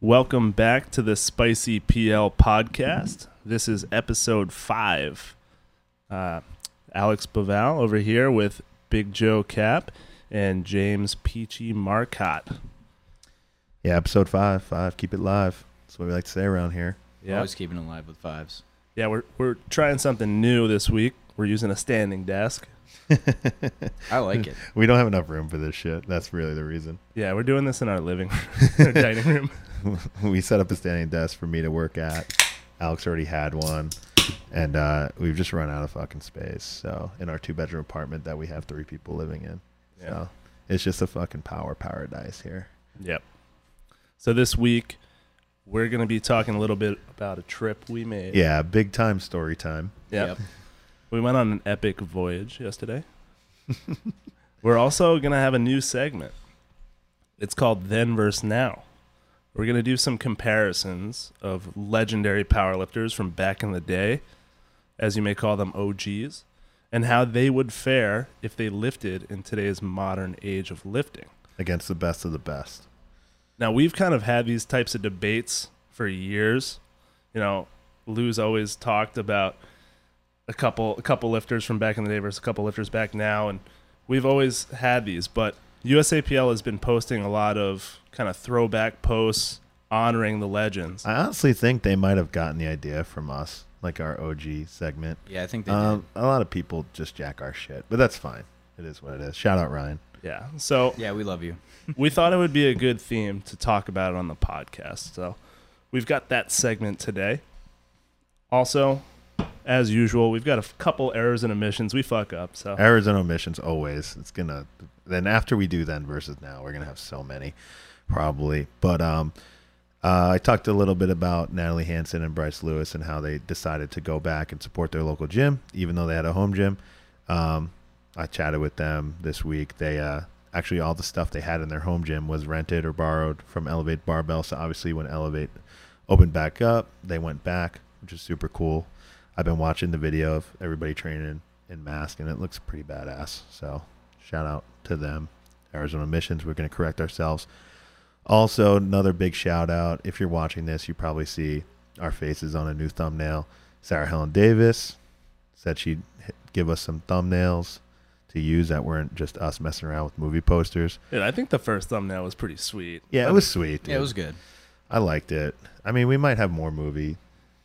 Welcome back to the Spicy PL Podcast. This is episode 5. Alex Baval over here with Big Joe Cap and James Peachy Marcotte. Yeah, episode 5. Keep it live. That's what we like to say around here. Yeah, always keeping it live with fives. Yeah, we're trying something new this week. We're using a standing desk. I like it. We don't have enough room for this shit. That's really the reason. Yeah, we're doing this in our living room, dining room. We set up a standing desk for me to work at. Alex already had one, and we've just run out of fucking space. So in our 2-bedroom apartment that we have 3 people living in, yeah. So it's just a fucking power paradise here. Yep. So this week we're gonna be talking a little bit about a trip we made. Yeah, big time story time. Yep. We went on an epic voyage yesterday. We're also gonna have a new segment. It's called Then vs. Now. We're going to do some comparisons of legendary powerlifters from back in the day, as you may call them OGs, and how they would fare if they lifted in today's modern age of lifting. Against the best of the best. Now, we've kind of had these types of debates for years. You know, Lou's always talked about a couple lifters from back in the day versus a couple lifters back now, and we've always had these, but USAPL has been posting a lot of kind of throwback posts honoring the legends. I honestly think they might have gotten the idea from us, like our OG segment. Yeah, I think they did. A lot of people just jack our shit, but that's fine. It is what it is. Shout out, Ryan. Yeah. So yeah, we love you. We thought it would be a good theme to talk about it on the podcast. So we've got that segment today. Also, as usual, we've got a couple errors and omissions. We fuck up. So errors and omissions always. It's gonna. Then after we do Then versus Now, we're gonna have so many, probably. But I talked a little bit about Natalie Hansen and Bryce Lewis and how they decided to go back and support their local gym, even though they had a home gym. I chatted with them this week. They actually all the stuff they had in their home gym was rented or borrowed from Elevate Barbell. So obviously, when Elevate opened back up, they went back, which is super cool. I've been watching the video of everybody training in mask, and it looks pretty badass. So shout out to them. Arizona Missions, we're going to correct ourselves. Also, another big shout out. If you're watching this, you probably see our faces on a new thumbnail. Sarah Helen Davis said she'd give us some thumbnails to use that weren't just us messing around with movie posters. Dude, I think the first thumbnail was pretty sweet. Yeah, it was sweet. Dude. Yeah, it was good. I liked it. I mean, we might have more movie.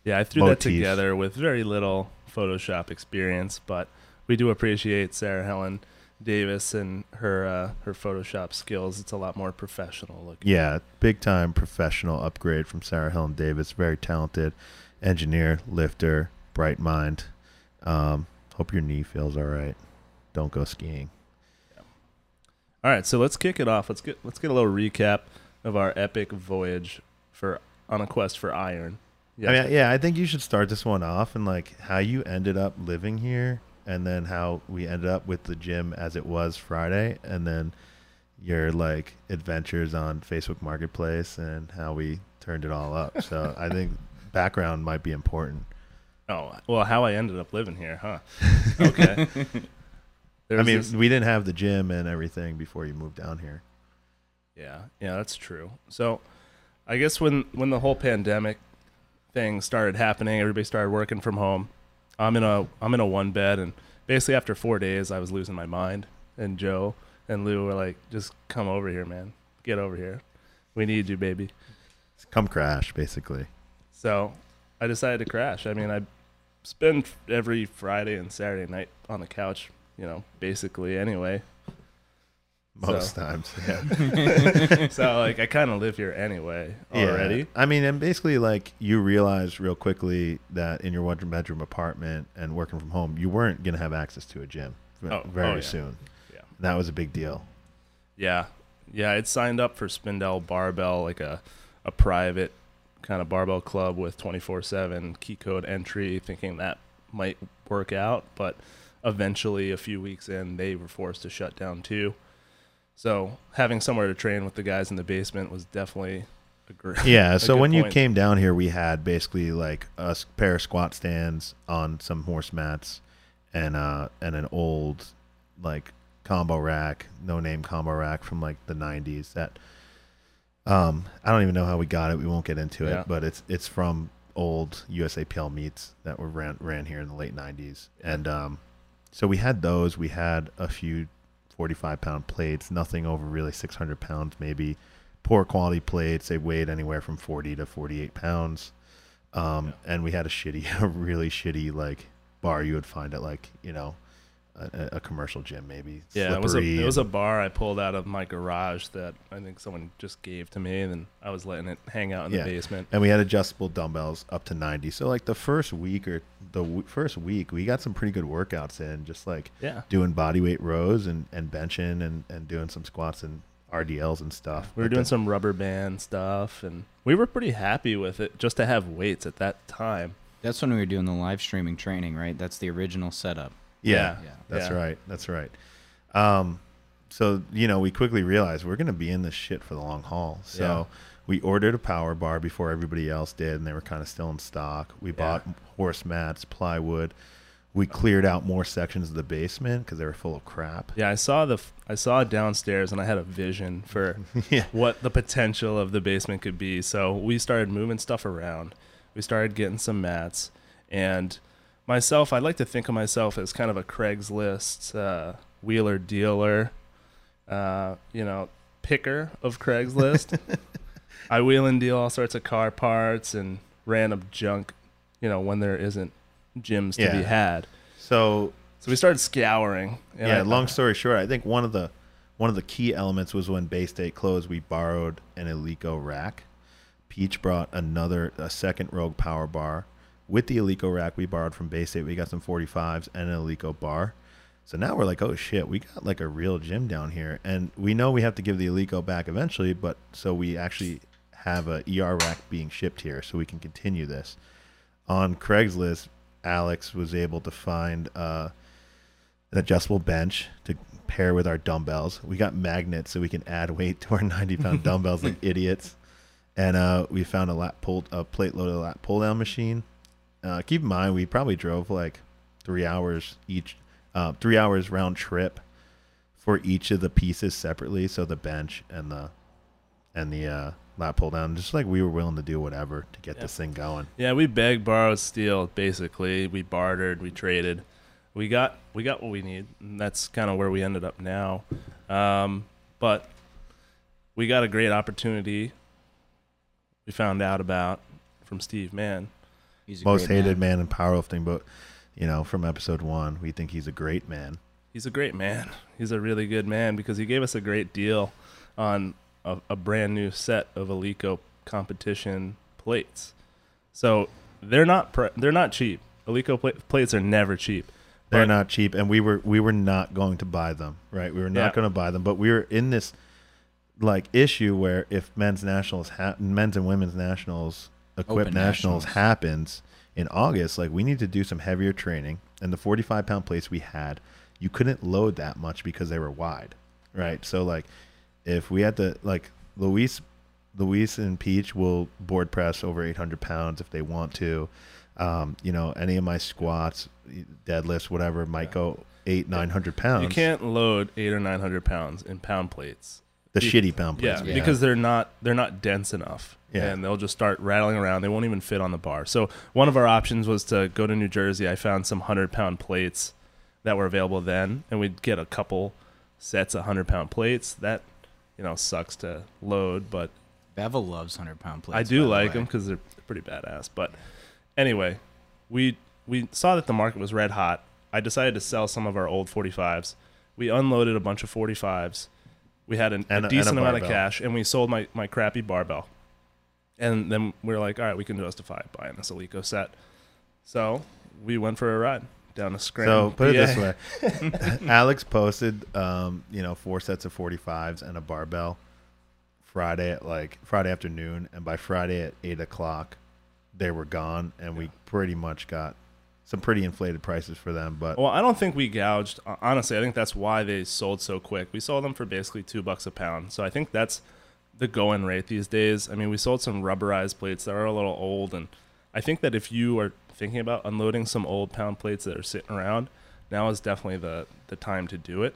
Yeah, I threw motifs that together with very little Photoshop experience, but we do appreciate Sarah Helen Davis and her Photoshop skills. It's a lot more professional looking. Yeah, big time professional upgrade from Sarah Helen Davis. Very talented engineer, lifter, bright mind. Hope your knee feels all right. Don't go skiing. Yeah. All right, so let's kick it off. Let's get a little recap of our epic voyage on a quest for iron. Yeah. I mean, yeah, I think you should start this one off and like how you ended up living here and then how we ended up with the gym as it was Friday and then your like adventures on Facebook Marketplace and how we turned it all up. So I think background might be important. Oh, well, how I ended up living here, huh? Okay. We didn't have the gym and everything before you moved down here. Yeah. Yeah, that's true. So I guess when the whole pandemic things started happening, everybody started working from home. I'm in a one bed, and basically after 4 days I was losing my mind, and Joe and Lou were like, just come over here, man. Get over here. We need you, baby. Come crash, basically. So I decided to crash. I mean, I spend every Friday and Saturday night on the couch, you know, basically anyway. Most times, yeah. So, like, I kind of live here anyway already. Yeah. I mean, and basically, like, you realize real quickly that in your one-bedroom apartment and working from home, you weren't going to have access to a gym very soon. Yeah. That was a big deal. Yeah. Yeah, I'd signed up for Spindel Barbell, like a private kind of barbell club with 24/7 key code entry, thinking that might work out. But eventually, a few weeks in, they were forced to shut down, too. So having somewhere to train with the guys in the basement was definitely a great. Yeah. So when you came down here, we had basically like a pair of squat stands on some horse mats and an old like combo rack, no name combo rack from like the 90s that I don't even know how we got it. We won't get into it, but it's from old USAPL meets that were ran here in the late 90s. And so we had those. We had a few 45-pound plates, nothing over really 600 pounds maybe. Poor quality plates. They weighed anywhere from 40 to 48 pounds. And we had a really shitty like bar you would find at like, you know, a commercial gym maybe. Yeah, it was a bar I pulled out of my garage that I think someone just gave to me, and then I was letting it hang out in the basement. And we had adjustable dumbbells up to 90. So like the first week we got some pretty good workouts in, just like doing bodyweight rows and benching and doing some squats and RDLs and stuff. We were doing some rubber band stuff, and we were pretty happy with it just to have weights at that time. That's when we were doing the live streaming training, right? That's the original setup. Yeah. That's right. So, you know, we quickly realized we're going to be in this shit for the long haul. So we ordered a power bar before everybody else did, and they were kind of still in stock. We bought horse mats, plywood. We cleared out more sections of the basement because they were full of crap. Yeah, I saw downstairs, and I had a vision for what the potential of the basement could be. So we started moving stuff around. We started getting some mats. And myself, I like to think of myself as kind of a Craigslist wheeler dealer, picker of Craigslist. I wheel and deal all sorts of car parts and random junk, you know, when there isn't gyms to be had. So we started scouring. Long story short, I think one of the key elements was when Bay State closed, we borrowed an Eleiko rack. Peach brought a second Rogue power bar. With the Eleiko rack we borrowed from Bay State, we got some 45s and an Eleiko bar. So now we're like, oh shit, we got like a real gym down here. And we know we have to give the Eleiko back eventually, but so we actually have a ER rack being shipped here so we can continue this. On Craigslist, Alex was able to find an adjustable bench to pair with our dumbbells. We got magnets so we can add weight to our 90-pound dumbbells like idiots. And we found a plate-loaded lat pull-down machine. Keep in mind, we probably drove like 3 hours each, 3 hours round trip for each of the pieces separately. So the bench and the lat pull down, just like we were willing to do whatever to get this thing going. Yeah, we begged, borrowed, steal. Basically, we bartered, we traded, we got what we need, and that's kind of where we ended up now. But we got a great opportunity. We found out about from Steve Mann. He's most hated man in powerlifting, but you know, from episode 1, we think he's a great man. He's a great man. He's a really good man because he gave us a great deal on a brand new set of Eleiko competition plates. So they're not cheap. Eleiko plates are never cheap. They're not cheap, and we were not going to buy them. Right, we were not going to buy them, but we were in this like issue where if men's and women's nationals. Equipped Nationals happens in August, like we need to do some heavier training, and the 45-pound plates we had, you couldn't load that much because they were wide, right? So like if we had to, like Luis and Peach will board press over 800 pounds if they want to. Any of my squats, deadlifts, whatever might go 800-900 pounds. You can't load 800 or 900 pounds in pound plates. The shitty pound plates. Yeah, because they're not dense enough, and they'll just start rattling around. They won't even fit on the bar. So one of our options was to go to New Jersey. I found some 100-pound plates that were available then, and we'd get a couple sets of 100-pound plates. That, you know, sucks to load, but Baval loves 100-pound plates. I do like them because they're pretty badass. But anyway, we saw that the market was red hot. I decided to sell some of our old 45s. We unloaded a bunch of 45s. We had a decent amount of cash, and we sold my crappy barbell. And then we were like, all right, we can justify buying this Eleiko set. So we went for a ride down to Scranton. So put it this way. Alex posted, 4 sets of 45s and a barbell Friday afternoon. And by Friday at 8 o'clock, they were gone, and we pretty much got some pretty inflated prices for them. But well, I don't think we gouged. Honestly, I think that's why they sold so quick. We sold them for basically $2 a pound. So I think that's the going rate these days. I mean, we sold some rubberized plates that are a little old. And I think that if you are thinking about unloading some old pound plates that are sitting around, now is definitely the time to do it.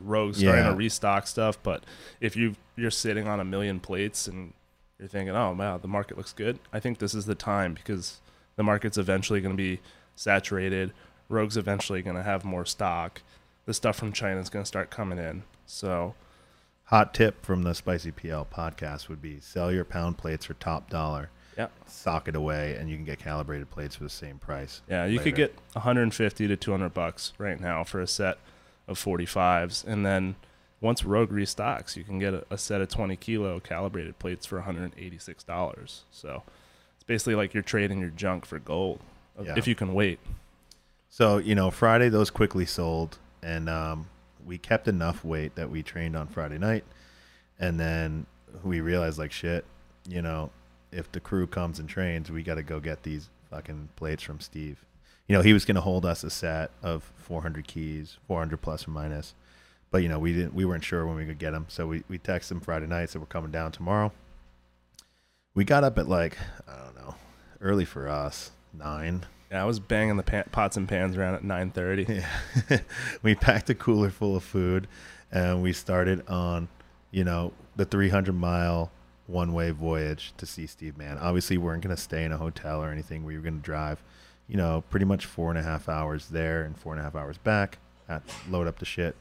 Rogue starting to restock stuff. But if you're sitting on a million plates and you're thinking, oh, wow, the market looks good, I think this is the time, because the market's eventually going to be saturated. Rogue's eventually going to have more stock. The stuff from China is going to start coming in. So hot tip from the Spicy PL podcast would be sell your pound plates for top dollar. Yeah, sock it away, and you can get calibrated plates for the same price. Yeah, you could get $150 to $200 right now for a set of 45s, and then once Rogue restocks, you can get a set of 20 kilo calibrated plates for $186. So it's basically like you're trading your junk for gold if you can wait. So you know, Friday those quickly sold, and we kept enough weight that we trained on Friday night, and then we realized, like, shit, you know, if the crew comes and trains, we got to go get these fucking plates from Steve. You know, he was going to hold us a set of 400 keys, 400 plus or minus. But, you know, we weren't sure when we could get them. So we texted him Friday night, said we're coming down tomorrow. We got up at, like, I don't know, early for us, 9. Yeah, I was banging the pots and pans around at 9:30. Yeah. We packed a cooler full of food, and we started on, you know, the 300-mile one-way voyage to see Steve Mann. Obviously, we weren't going to stay in a hotel or anything. We were going to drive, you know, pretty much 4.5 hours there and 4.5 hours back, load up the shit,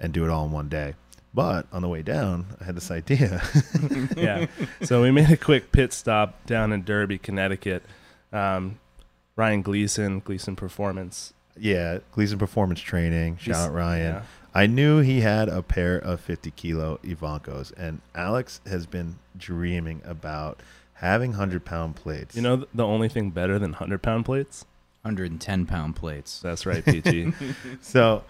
and do it all in one day. But on the way down, I had this idea. Yeah. So we made a quick pit stop down in Derby, Connecticut. Ryan Gleason, Gleason Performance. Yeah, Gleason Performance Training. Shout out Ryan. Yeah. I knew he had a pair of 50-kilo Ivankos, and Alex has been dreaming about having 100-pound plates. You know the only thing better than 100-pound plates? 110-pound plates. That's right, PG. So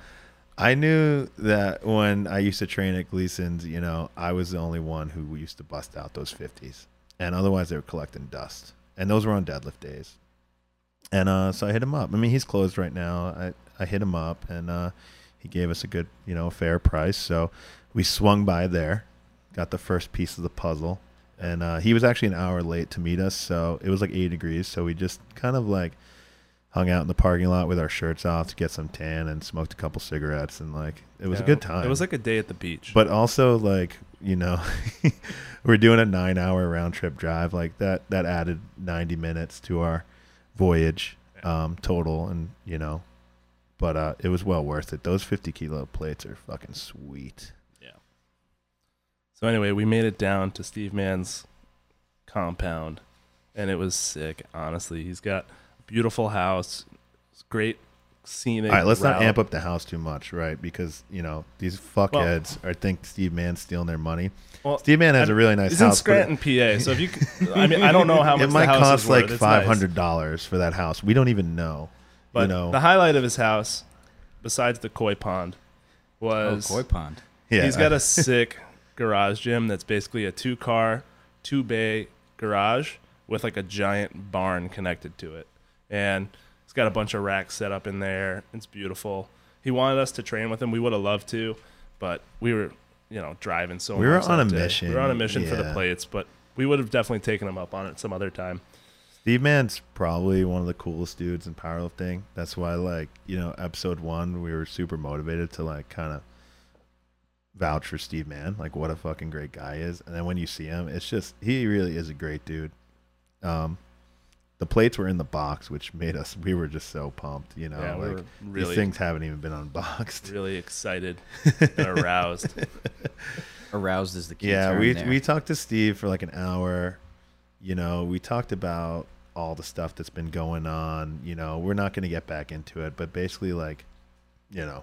I knew that when I used to train at Gleason's, you know, I was the only one who used to bust out those 50s, and otherwise they were collecting dust, and those were on deadlift days. And so I hit him up. I mean, he's closed right now. I hit him up, and he gave us a good, you know, fair price. So we swung by there, got the first piece of the puzzle, and he was actually an hour late to meet us. So it was like 80 degrees. So we just kind of like hung out in the parking lot with our shirts off to get some tan and smoked a couple cigarettes. And like, it was a good time. It was like a day at the beach, but also like, you know, we're doing a 9-hour round trip drive like that added 90 minutes to our voyage total. And, you know, but it was well worth it. Those 50-kilo plates are fucking sweet. Yeah. So anyway, we made it down to Steve Mann's compound, and it was sick, honestly. He's got a beautiful house, great scenic. All right, let's not amp up the house too much, right? Because, you know, these fuckheads think Steve Mann's stealing their money. Well, Steve Mann has a really nice house. It's in Scranton, PA. So if you – I mean, I don't know how much the house is worth. It might cost like $500 for that house. We don't even know. But you know, the highlight of his house, besides the koi pond, was... Oh, koi pond. Yeah. He's got a sick garage gym that's basically a 2-car, 2-bay garage with like a giant barn connected to it. And he's got a bunch of racks set up in there. It's beautiful. He wanted us to train with him. We would have loved to, but we were, you know, driving so much. We were on a mission. We were on a mission for the plates, but we would have definitely taken him up on it some other time. Steve Mann's probably one of the coolest dudes in powerlifting. That's why, like, you know, episode 1, we were super motivated to, like, kind of vouch for Steve Mann. Like, what a fucking great guy is. And then when you see him, it's just, he really is a great dude. The plates were in the box, which made us, we were just so pumped, you know. Yeah, like, we really, these things haven't even been unboxed. Really excited and aroused. Aroused is the key term. Yeah, we talked to Steve for, like, an hour. You know, we talked about all the stuff that's been going on. You know, we're not going to get back into it, but basically, like, you know,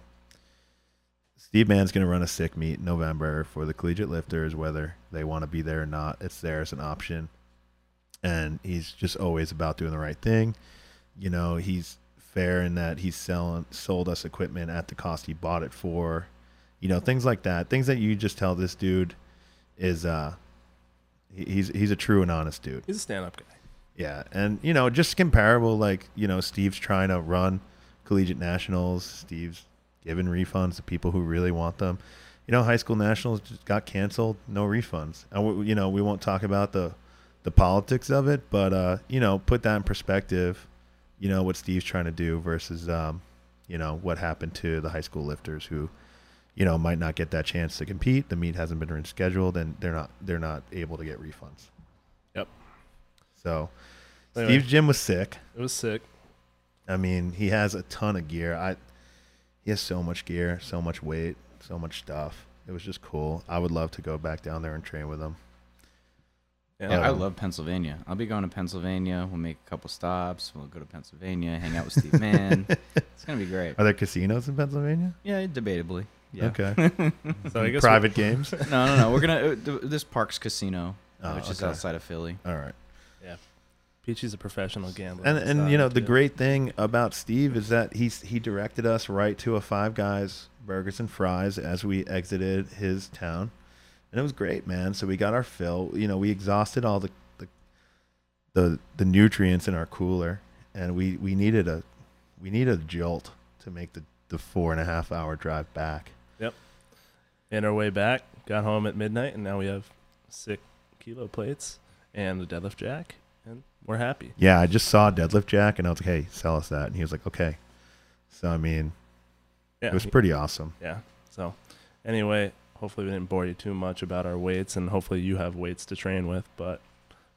Steve Mann's going to run a sick meet in November for the collegiate lifters, whether they want to be there or not. It's there as an option, and he's just always about doing the right thing. You know, he's fair in that he's sold us equipment at the cost he bought it for. You know, things like that, things that you just tell this dude is he's a true and honest dude. He's a stand-up guy. Yeah, and, you know, just comparable, like, you know, Steve's trying to run collegiate nationals. Steve's giving refunds to people who really want them. You know, high school nationals just got canceled, no refunds. And, you know, we won't talk about the politics of it, but, you know, put that in perspective, you know, what Steve's trying to do versus, you know, what happened to the high school lifters who, you know, might not get that chance to compete. The meet hasn't been rescheduled, and they're not able to get refunds. Yep. So anyway, Steve's gym was sick. It was sick. I mean, he has a ton of gear. He has so much gear, so much weight, so much stuff. It was just cool. I would love to go back down there and train with him. Yeah, I love Pennsylvania. I'll be going to Pennsylvania. We'll make a couple stops. We'll go to Pennsylvania, hang out with Steve Mann. It's going to be great. Are there casinos in Pennsylvania? Yeah, debatably. Yeah. Okay. So I guess private games? No. We're going to this Parks Casino, which is outside of Philly. All right. Yeah. Peachy's a professional gambler. And you know, the great thing about Steve is that he directed us right to a Five Guys Burgers and Fries as we exited his town. And it was great, man. So we got our fill. You know, we exhausted all the nutrients in our cooler, and we needed a jolt to make the 4.5 hour drive back. Yep. And our way back, got home at midnight, and now we have 6 kilo plates and a deadlift jack, and we're happy. Yeah, I just saw a deadlift jack, and I was like, "Hey, sell us that." And he was like, "Okay." So I mean, yeah, it was pretty awesome. Yeah. So anyway. Hopefully we didn't bore you too much about our weights, and hopefully you have weights to train with, but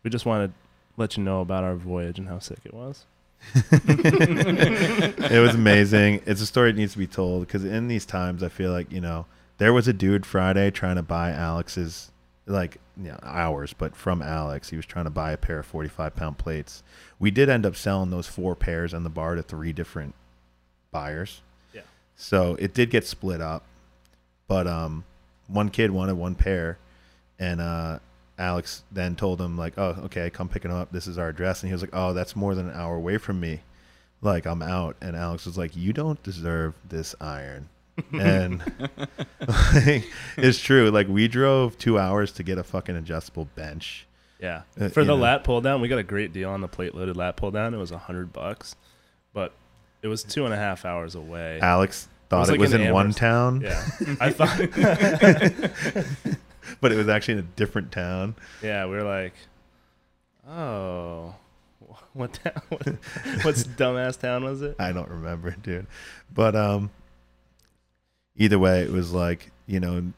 we just wanted to let you know about our voyage and how sick it was. It was amazing. It's a story that needs to be told, because in these times I feel like, you know, there was a dude Friday trying to buy Alex's, like, you know, ours, but from Alex. He was trying to buy a pair of 45-pound plates. We did end up selling those 4 pairs on the bar to 3 different buyers. Yeah. So it did get split up, but one kid wanted 1 pair, and Alex then told him, like, "Oh, okay, come pick him up. This is our address." And he was like, "Oh, that's more than an hour away from me. Like, I'm out." And Alex was like, "You don't deserve this iron." And like, it's true. Like, we drove 2 hours to get a fucking adjustable bench. Yeah. For the lat pull down, we got a great deal on the plate loaded lat pull down. It was $100, but it was 2.5 hours away. Alex thought it was in one town. Yeah. I thought. But it was actually in a different town. Yeah. We were like, oh, what's dumbass town was it? I don't remember, dude. But either way, it was like, you know,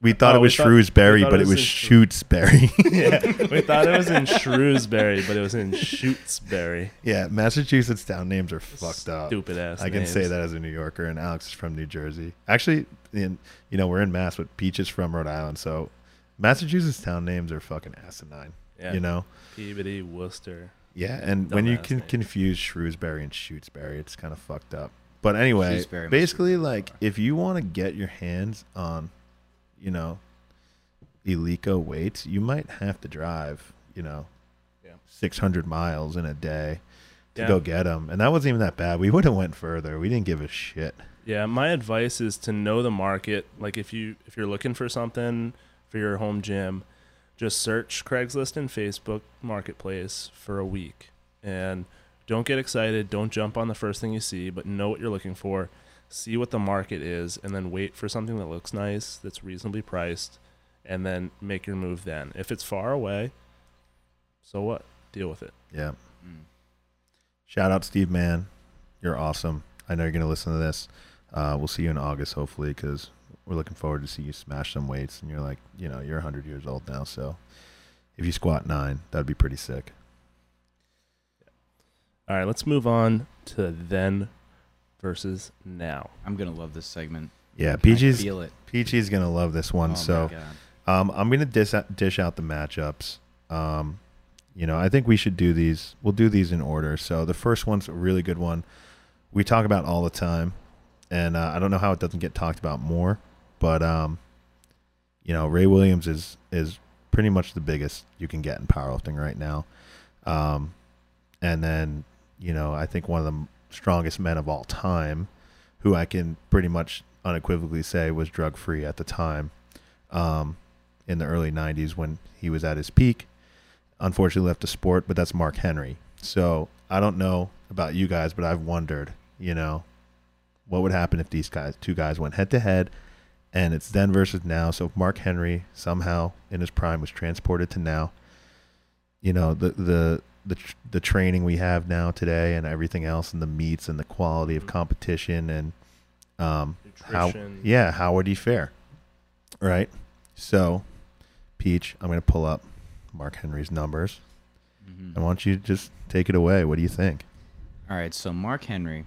we thought it was Shrewsbury, but it was Shutesbury. Yeah, we thought it was in Shrewsbury, but it was in Shutesbury. Yeah, Massachusetts town names are fucked up. Stupid ass names. I can say that as a New Yorker, and Alex is from New Jersey. Actually, you know, we're in Mass, but Peach is from Rhode Island, so Massachusetts town names are fucking asinine. Yeah, you know? Peabody, Worcester. Yeah, and when you can confuse Shrewsbury and Shutesbury, it's kind of fucked up. But anyway, basically, like, if you want to get your hands on, you know, Eleiko weights, you might have to drive, you know, 600 miles in a day to go get them. And that wasn't even that bad. We would have went further. We didn't give a shit. Yeah, my advice is to know the market. Like, if you're looking for something for your home gym, just search Craigslist and Facebook Marketplace for a week. And don't get excited. Don't jump on the first thing you see, but know what you're looking for. See what the market is, and then wait for something that looks nice, that's reasonably priced, and then make your move then. If it's far away, so what? Deal with it. Yeah. Mm. Shout out Steve Mann. You're awesome. I know you're going to listen to this. We'll see you in August, hopefully, because we're looking forward to see you smash some weights. And you're like, you know, you're 100 years old now, so if you squat 9, that'd be pretty sick. All right, let's move on to then versus now. I'm gonna love this segment. Yeah, Peachy's gonna love this one. Oh, so I'm gonna dish out the matchups. You know, I think we should do these. We'll do these in order. So the first one's a really good one. We talk about all the time, and I don't know how it doesn't get talked about more. But you know, Ray Williams is pretty much the biggest you can get in powerlifting right now. And then, you know, I think one of the strongest men of all time, who I can pretty much unequivocally say was drug free at the time, in the early 90s when he was at his peak, unfortunately left the sport, but that's Mark Henry. So I don't know about you guys, but I've wondered, you know, what would happen if these two guys went head to head, and it's then versus now. So if Mark Henry somehow in his prime was transported to now, you know, the training we have now today and everything else, and the meets and the quality of competition and nutrition. How would he fare? Right. So, Peach, I'm going to pull up Mark Henry's numbers. Mm-hmm. I want you to just take it away. What do you think? All right. So, Mark Henry,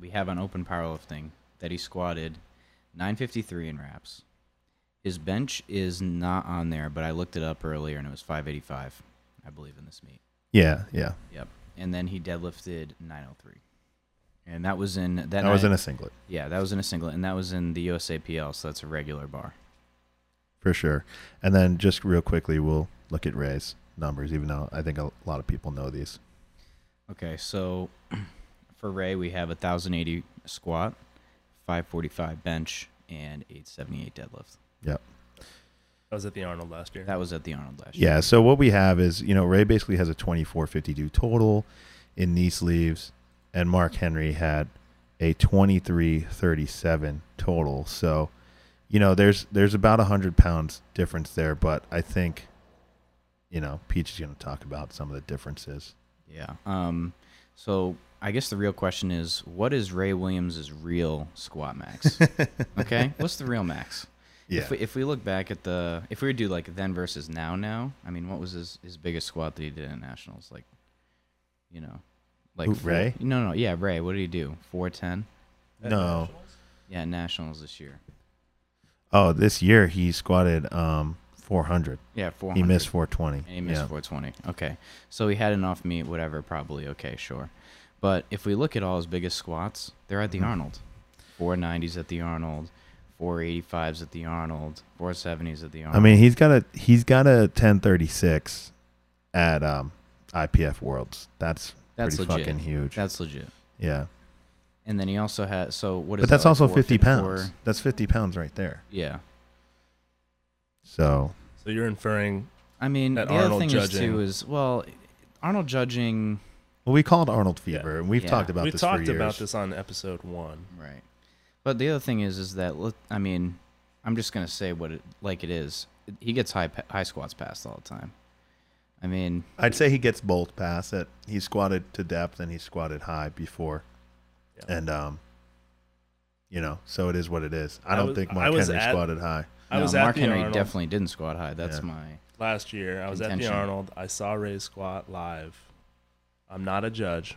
we have an open powerlifting that he squatted 953 in reps. His bench is not on there, but I looked it up earlier, and it was 585, I believe, in this meet. Yeah. Yep. And then he deadlifted 903. And that was in that. That was in a singlet. Yeah, that was in a singlet, and that was in the USAPL, so that's a regular bar. For sure. And then just real quickly, we'll look at Ray's numbers, even though I think a lot of people know these. Okay, so for Ray, we have 1,080 squat, 545 bench, and 878 deadlift. Yep. That was at the Arnold last year. Yeah, so what we have is, you know, Ray basically has a 2452 total in knee sleeves, and Mark Henry had a 2337 total. So, you know, there's about 100 pounds difference there, but I think, you know, Peach is going to talk about some of the differences. Yeah. So I guess the real question is, what is Ray Williams' real squat max? Okay? What's the real max? Yeah. If we look back at the – if we do, like, then versus now, I mean, what was his biggest squat that he did at Nationals? Like, you know – like Ray? Yeah, Ray. What did he do? 410? No. Nationals? Yeah, Nationals this year. Oh, this year he squatted 400. Yeah, 400. He missed 420. And he missed 420. Okay. So he had an off meet, whatever, probably. Okay, sure. But if we look at all his biggest squats, they're at the Arnold. 490s at the Arnold. 485s at the Arnold. 470s at the Arnold. I mean, he's got a 1036 at IPF Worlds. That's pretty legit. Fucking huge. That's legit. Yeah. And then he also had, so what is that? But that's that, like, also 50 pounds. That's 50 pounds right there. Yeah. So you're inferring. I mean, that the Arnold other thing judging. Is, too, is, well, Arnold judging. Well, we call it Arnold fever, and we've talked about this for years. We talked about this on episode 1. Right. But the other thing is that, look, I mean, I'm just going to say what it, like it is. He gets high squats passed all the time. I mean, I'd say he gets both pass it. He squatted to depth and he squatted high before. Yeah. And, you know, so it is what it is. I don't think Mark Henry squatted high. Mark Henry definitely didn't squat high. That's my last year. I was at the Arnold. I saw Ray squat live. I'm not a judge,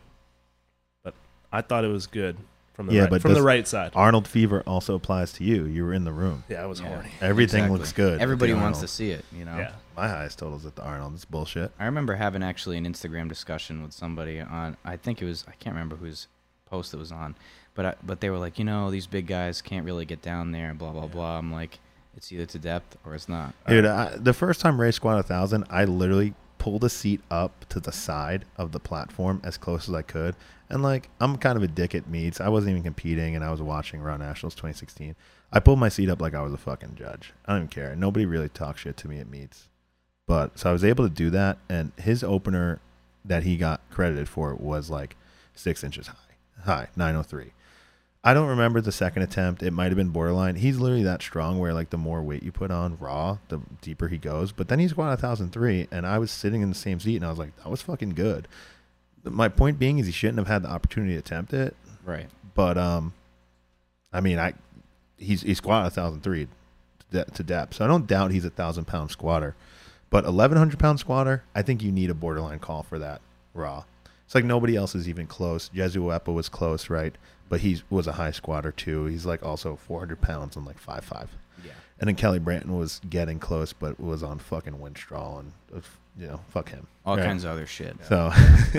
but I thought it was good from the right side. Arnold fever also applies to you. You were in the room. Yeah, I was horny. Everything looks good. Everybody wants to see it, you know. Yeah. My highest totals at the Arnold. It's bullshit. I remember having actually an Instagram discussion with somebody on, I think it was, I can't remember whose post it was on, but they were like, you know, these big guys can't really get down there and blah, blah, blah. I'm like, it's either to depth or it's not. Dude, the first time Ray squatted 1,000, I literally pulled a seat up to the side of the platform as close as I could. And, like, I'm kind of a dick at meets. I wasn't even competing, and I was watching Raw Nationals 2016. I pulled my seat up like I was a fucking judge. I don't even care. Nobody really talks shit to me at meets. But so I was able to do that, and his opener that he got credited for was, like, 6 inches high, 903. I don't remember the second attempt. It might have been borderline. He's literally that strong where, like, the more weight you put on raw, the deeper he goes. But then he squatted 1,003, and I was sitting in the same seat, and I was like, that was fucking good. My point being is he shouldn't have had the opportunity to attempt it. Right. But, I mean, he squatted 1,003 to depth. So I don't doubt he's a 1,000-pound squatter. But 1,100-pound squatter, I think you need a borderline call for that raw. It's like nobody else is even close. Jesu Eppa was close, right? But he was a high squatter, too. He's, like, also 400 pounds and, like, 5'5". Yeah. And then Kelly Branton was getting close, but was on fucking Winstraw and, you know, fuck him. All kinds of other shit. So, all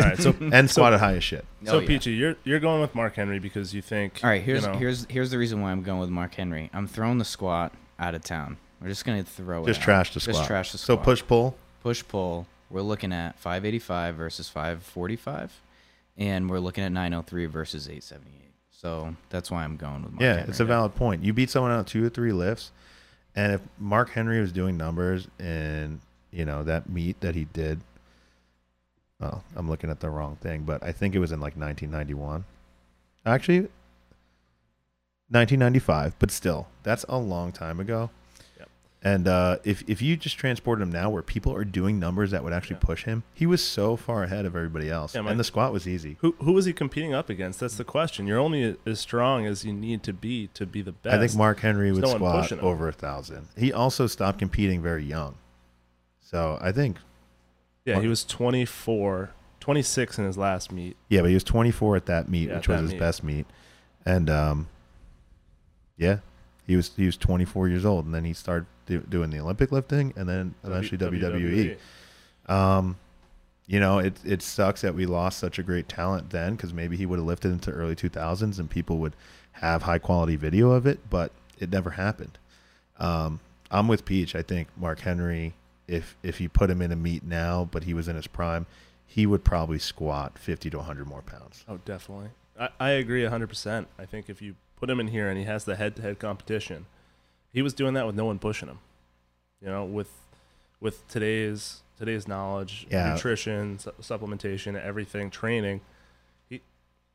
right, so and squatted high as shit. So, Peachy, you're going with Mark Henry because you think. All right, here's the reason why I'm going with Mark Henry. I'm throwing the squat out of town. We're just going to throw it. Just trash the squat. So push-pull? Push-pull. We're looking at 585 versus 545, and we're looking at 903 versus 878. So that's why I'm going with Mark Henry. Yeah, it's a valid point. You beat someone out 2 or 3 lifts, and if Mark Henry was doing numbers in, you know, that meet that he did, well, I'm looking at the wrong thing, but I think it was in, like, 1991. Actually, 1995, but still, that's a long time ago. And if you just transported him now where people are doing numbers that would actually push him, he was so far ahead of everybody else. Yeah, and the squat was easy. Who was he competing up against? That's the question. You're only as strong as you need to be the best. I think Mark Henry would squat over 1,000. He also stopped competing very young. So I think. Yeah, he was 24, 26 in his last meet. Yeah, but he was 24 at that meet, which was his best meet. And he was 24 years old, and then he started doing the Olympic lifting, and then eventually WWE. You know, it sucks that we lost such a great talent then, because maybe he would have lifted into early 2000s and people would have high quality video of it, but it never happened. I'm with Peach. I think Mark Henry, if you put him in a meet now, but he was in his prime, he would probably squat 50 to 100 more pounds. Oh, definitely. I agree 100%. I think if you put him in here and he has the head-to-head competition, he was doing that with no one pushing him, you know, with today's knowledge, nutrition, supplementation, everything, training. They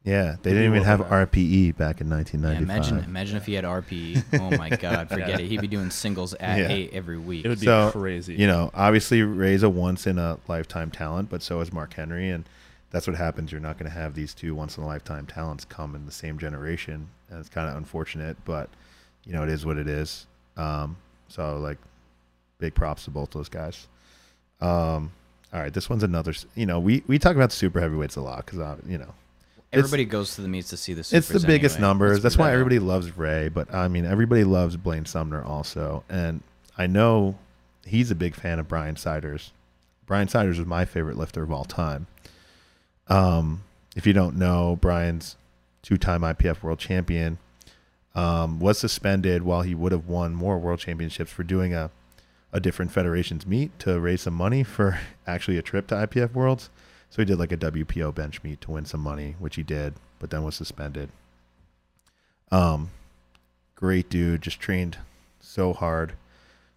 didn't even have RPE back in 1995. Yeah, imagine if he had RPE. Oh my God, forget it. He'd be doing singles at 8 every week. It would be crazy. You know, obviously Ray's a once in a lifetime talent, but so is Mark Henry, and that's what happens. You're not going to have these two once in a lifetime talents come in the same generation, and it's kind of unfortunate, but you know, it is what it is. So, like, big props to both those guys. All right, this one's another. You know, we talk about the super heavyweights a lot because, you know, everybody goes to the meets to see the supers. It's the biggest numbers. That's why everybody loves Ray, but I mean, everybody loves Blaine Sumner also. And I know he's a big fan of Brian Siders. Brian Siders is my favorite lifter of all time. If you don't know, Brian's two-time IPF world champion. Was suspended while he would have won more world championships for doing a different federation's meet to raise some money for actually a trip to IPF Worlds. So he did like a WPO bench meet to win some money, which he did, but then was suspended. Great dude, just trained so hard,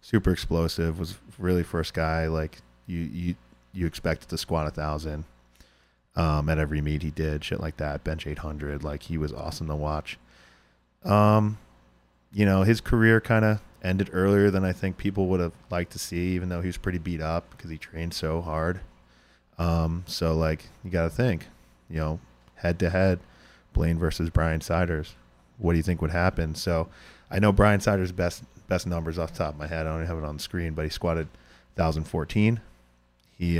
super explosive, was really first guy. Like you expected to squat 1,000 at every meet he did, shit like that, bench 800. Like he was awesome to watch. You know, his career kind of ended earlier than I think people would have liked to see, even though he was pretty beat up because he trained so hard. So like, you got to think, you know, head to head, Blaine versus Brian Siders, what do you think would happen? So I know Brian Siders' best numbers off the top of my head. I don't have it on the screen, but he squatted 1,014. He,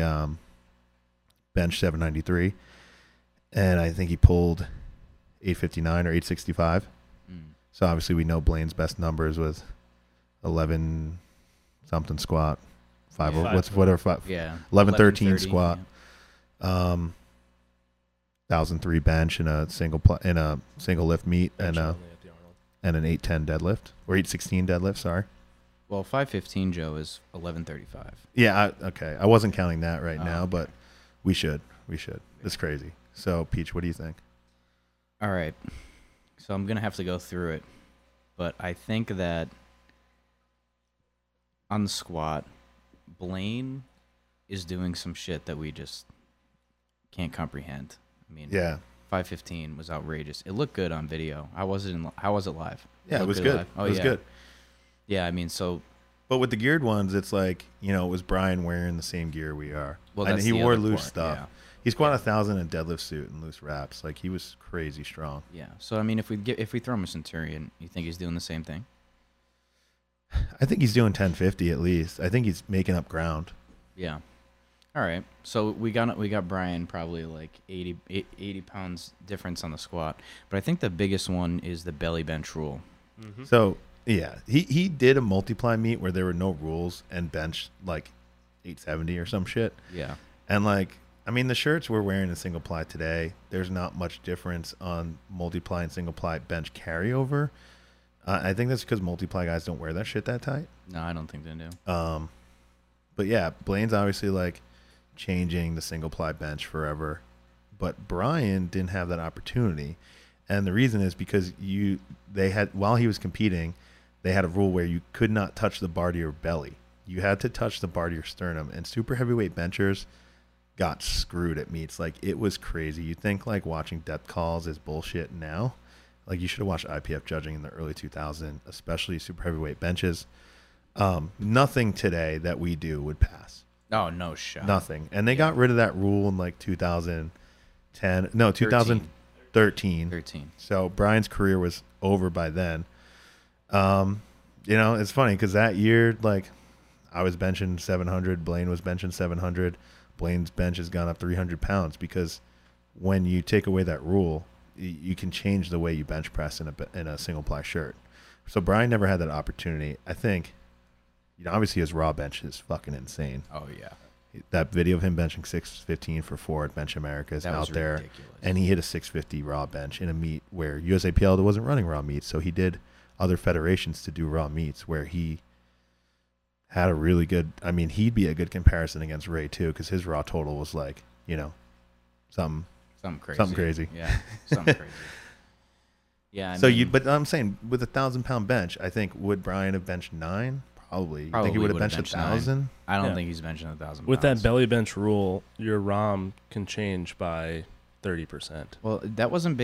benched 793, and I think he pulled 859 or 865. So obviously we know Blaine's best numbers was 11 something squat, 1113 squat, 1,003 bench in a single lift meet, and an 810 deadlift or 816 deadlift. Sorry. Well, 515 Joe is 1135. Yeah. Okay. I wasn't counting that now, but we should. It's crazy. So Peach, what do you think? All right. So I'm going to have to go through it, but I think that on the squat, Blaine is doing some shit that we just can't comprehend. I mean, 515 was outrageous. It looked good on video. How was it live? Yeah, it was good. Oh, it was good. Yeah, I mean, so. But with the geared ones, it's like, you know, it was Brian wearing the same gear we are. Well, and he wore loose stuff. Yeah. He squatted 1,000 in deadlift suit and loose wraps. Like, he was crazy strong. Yeah. So, I mean, if we throw him a Centurion, you think he's doing the same thing? I think he's doing 1050 at least. I think he's making up ground. Yeah. All right. So we got Brian probably like 80 pounds difference on the squat. But I think the biggest one is the belly bench rule. Mm-hmm. So, yeah, he did a multiply meet where there were no rules and bench like 870 or some shit. Yeah. And like, I mean, the shirts we're wearing in single ply today, there's not much difference on multiply and single ply bench carryover. I think that's because multiply guys don't wear that shit that tight. No, I don't think they do. But yeah, Blaine's obviously like changing the single ply bench forever, but Brian didn't have that opportunity, and the reason is because they had, while he was competing, they had a rule where you could not touch the bar to your belly. You had to touch the bar to your sternum, and super heavyweight benchers got screwed at meets. Like, it was crazy. You think like watching depth calls is bullshit now. Like, you should have watched IPF judging in the early 2000s, especially super heavyweight benches. Nothing today that we do would pass. Oh, no shot. Nothing. And they got rid of that rule in like 2010. No, 2013. So Brian's career was over by then. You know, it's funny because that year, like, I was benching 700. Blaine was benching 700. Blaine's bench has gone up 300 pounds because when you take away that rule, you can change the way you bench press in a single ply shirt. So Brian never had that opportunity. I think, you know, obviously his raw bench is fucking insane. Oh yeah, that video of him benching 615 for four at Bench America is out there, ridiculous. And he hit a 650 raw bench in a meet where USAPL wasn't running raw meets, so he did other federations to do raw meets where he had a really good. I mean, he'd be a good comparison against Ray too, because his raw total was like, you know, something crazy. Yeah, something crazy. Yeah. But I'm saying with a 1,000 pound bench, I think would Brian have benched 9? Probably. You think he would have benched 1,000? I don't think he's benching 1,000. With that belly bench rule, your ROM can change by 30%. Well, that wasn't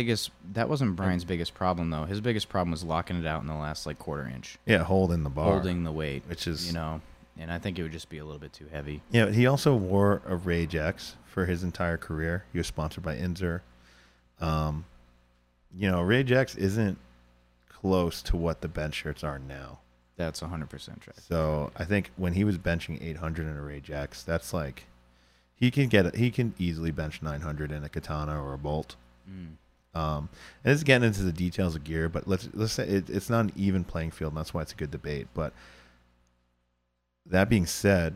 Brian's biggest problem though. His biggest problem was locking it out in the last like quarter inch. Yeah, holding the bar, holding the weight, which is, you know, and I think it would just be a little bit too heavy. Yeah, he also wore a Rage X for his entire career. He was sponsored by Inzer. You know, Rage X isn't close to what the bench shirts are now. That's 100% right. So I think when he was benching 800 in a Rage X, that's like he can easily bench 900 in a Katana or a Bolt. And it's getting into the details of gear, but let's say it's not an even playing field, and that's why it's a good debate. But that being said,